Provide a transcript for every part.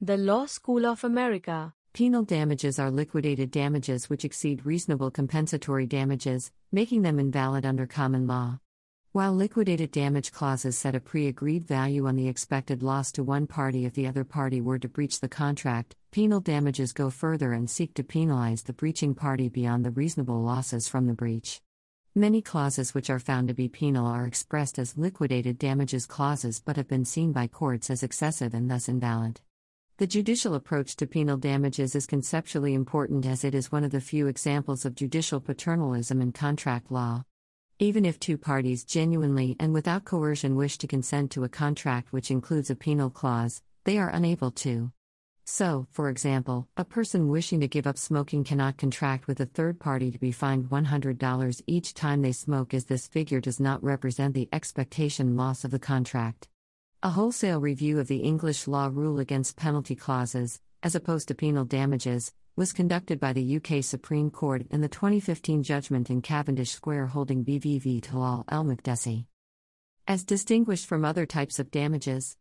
The Law School of America. Penal damages are liquidated damages which exceed reasonable compensatory damages, making them invalid under common law. While liquidated damage clauses set a pre-agreed value on the expected loss to one party if the other party were to breach the contract, penal damages go further and seek to penalize the breaching party beyond the reasonable losses from the breach. Many clauses which are found to be penal are expressed as liquidated damages clauses but have been seen by courts as excessive and thus invalid. The judicial approach to penal damages is conceptually important as it is one of the few examples of judicial paternalism in contract law. Even if two parties genuinely and without coercion wish to consent to a contract which includes a penal clause, they are unable to. So, for example, a person wishing to give up smoking cannot contract with a third party to be fined $100 each time they smoke, as this figure does not represent the expectation loss of the contract. A wholesale review of the English law rule against penalty clauses, as opposed to penal damages, was conducted by the UK Supreme Court in the 2015 judgment in Cavendish Square Holding BV v. Talal El Makdessi. As distinguished from other types of damages,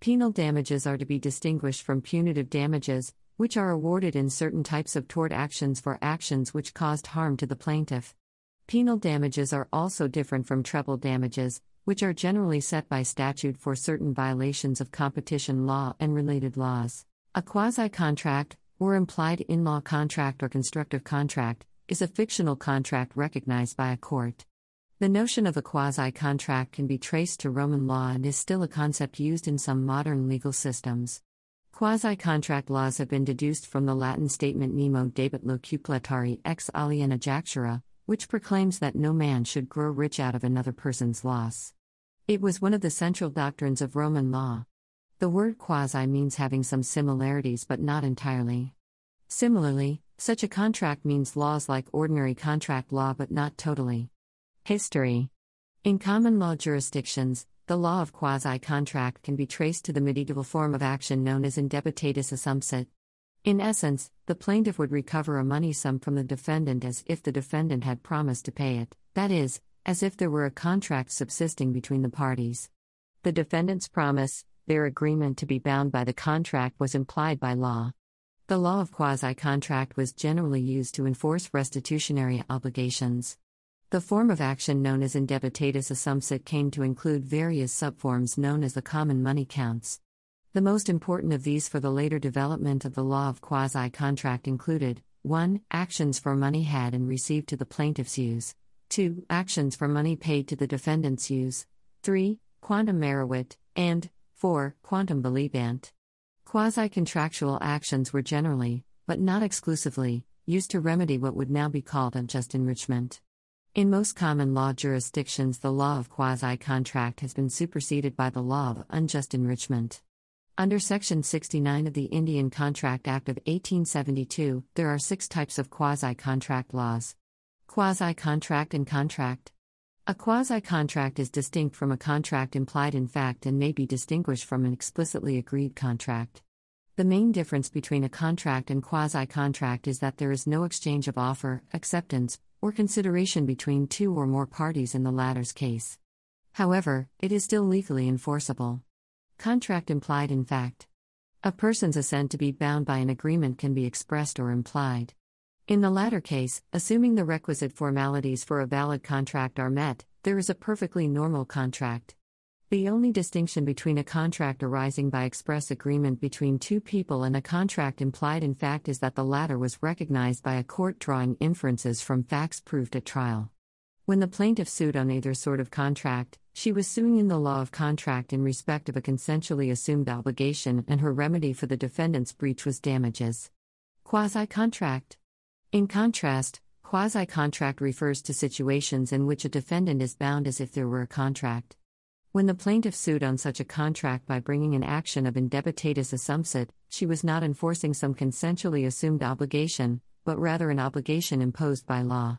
penal damages are to be distinguished from punitive damages, which are awarded in certain types of tort actions for actions which caused harm to the plaintiff. Penal damages are also different from treble damages, which are generally set by statute for certain violations of competition law and related laws. A quasi-contract, or implied in-law contract or constructive contract, is a fictional contract recognized by a court. The notion of a quasi-contract can be traced to Roman law and is still a concept used in some modern legal systems. Quasi-contract laws have been deduced from the Latin statement Nemo debet locupletari ex aliena jactura, which proclaims that no man should grow rich out of another person's loss. It was one of the central doctrines of Roman law. The word quasi means having some similarities but not entirely. Similarly, such a contract means laws like ordinary contract law but not totally. History. In common law jurisdictions, the law of quasi-contract can be traced to the medieval form of action known as indebitatus assumpsit. In essence, the plaintiff would recover a money sum from the defendant as if the defendant had promised to pay it, that is, as if there were a contract subsisting between the parties. The defendant's promise, their agreement to be bound by the contract, was implied by law. The law of quasi-contract was generally used to enforce restitutionary obligations. The form of action known as indebitatus assumpsit came to include various subforms known as the common money counts. The most important of these for the later development of the law of quasi-contract included: 1. Actions for money had and received to the plaintiff's use. 2. Actions for money paid to the defendant's use. 3. Quantum meruit. And 4. Quantum valeant. Quasi-contractual actions were generally, but not exclusively, used to remedy what would now be called unjust enrichment. In most common law jurisdictions, the law of quasi-contract has been superseded by the law of unjust enrichment. Under Section 69 of the Indian Contract Act of 1872, there are 6 types of quasi-contract laws. Quasi-contract and contract. A quasi-contract is distinct from a contract implied in fact and may be distinguished from an explicitly agreed contract. The main difference between a contract and quasi-contract is that there is no exchange of offer, acceptance, or consideration between two or more parties in the latter's case. However, it is still legally enforceable. Contract implied in fact. A person's assent to be bound by an agreement can be expressed or implied. In the latter case, assuming the requisite formalities for a valid contract are met, there is a perfectly normal contract. The only distinction between a contract arising by express agreement between two people and a contract implied in fact is that the latter was recognized by a court drawing inferences from facts proved at trial. When the plaintiff sued on either sort of contract, she was suing in the law of contract in respect of a consensually assumed obligation, and her remedy for the defendant's breach was damages. Quasi-contract. In contrast, quasi-contract refers to situations in which a defendant is bound as if there were a contract. When the plaintiff sued on such a contract by bringing an action of indebitatus assumpsit, she was not enforcing some consensually assumed obligation, but rather an obligation imposed by law.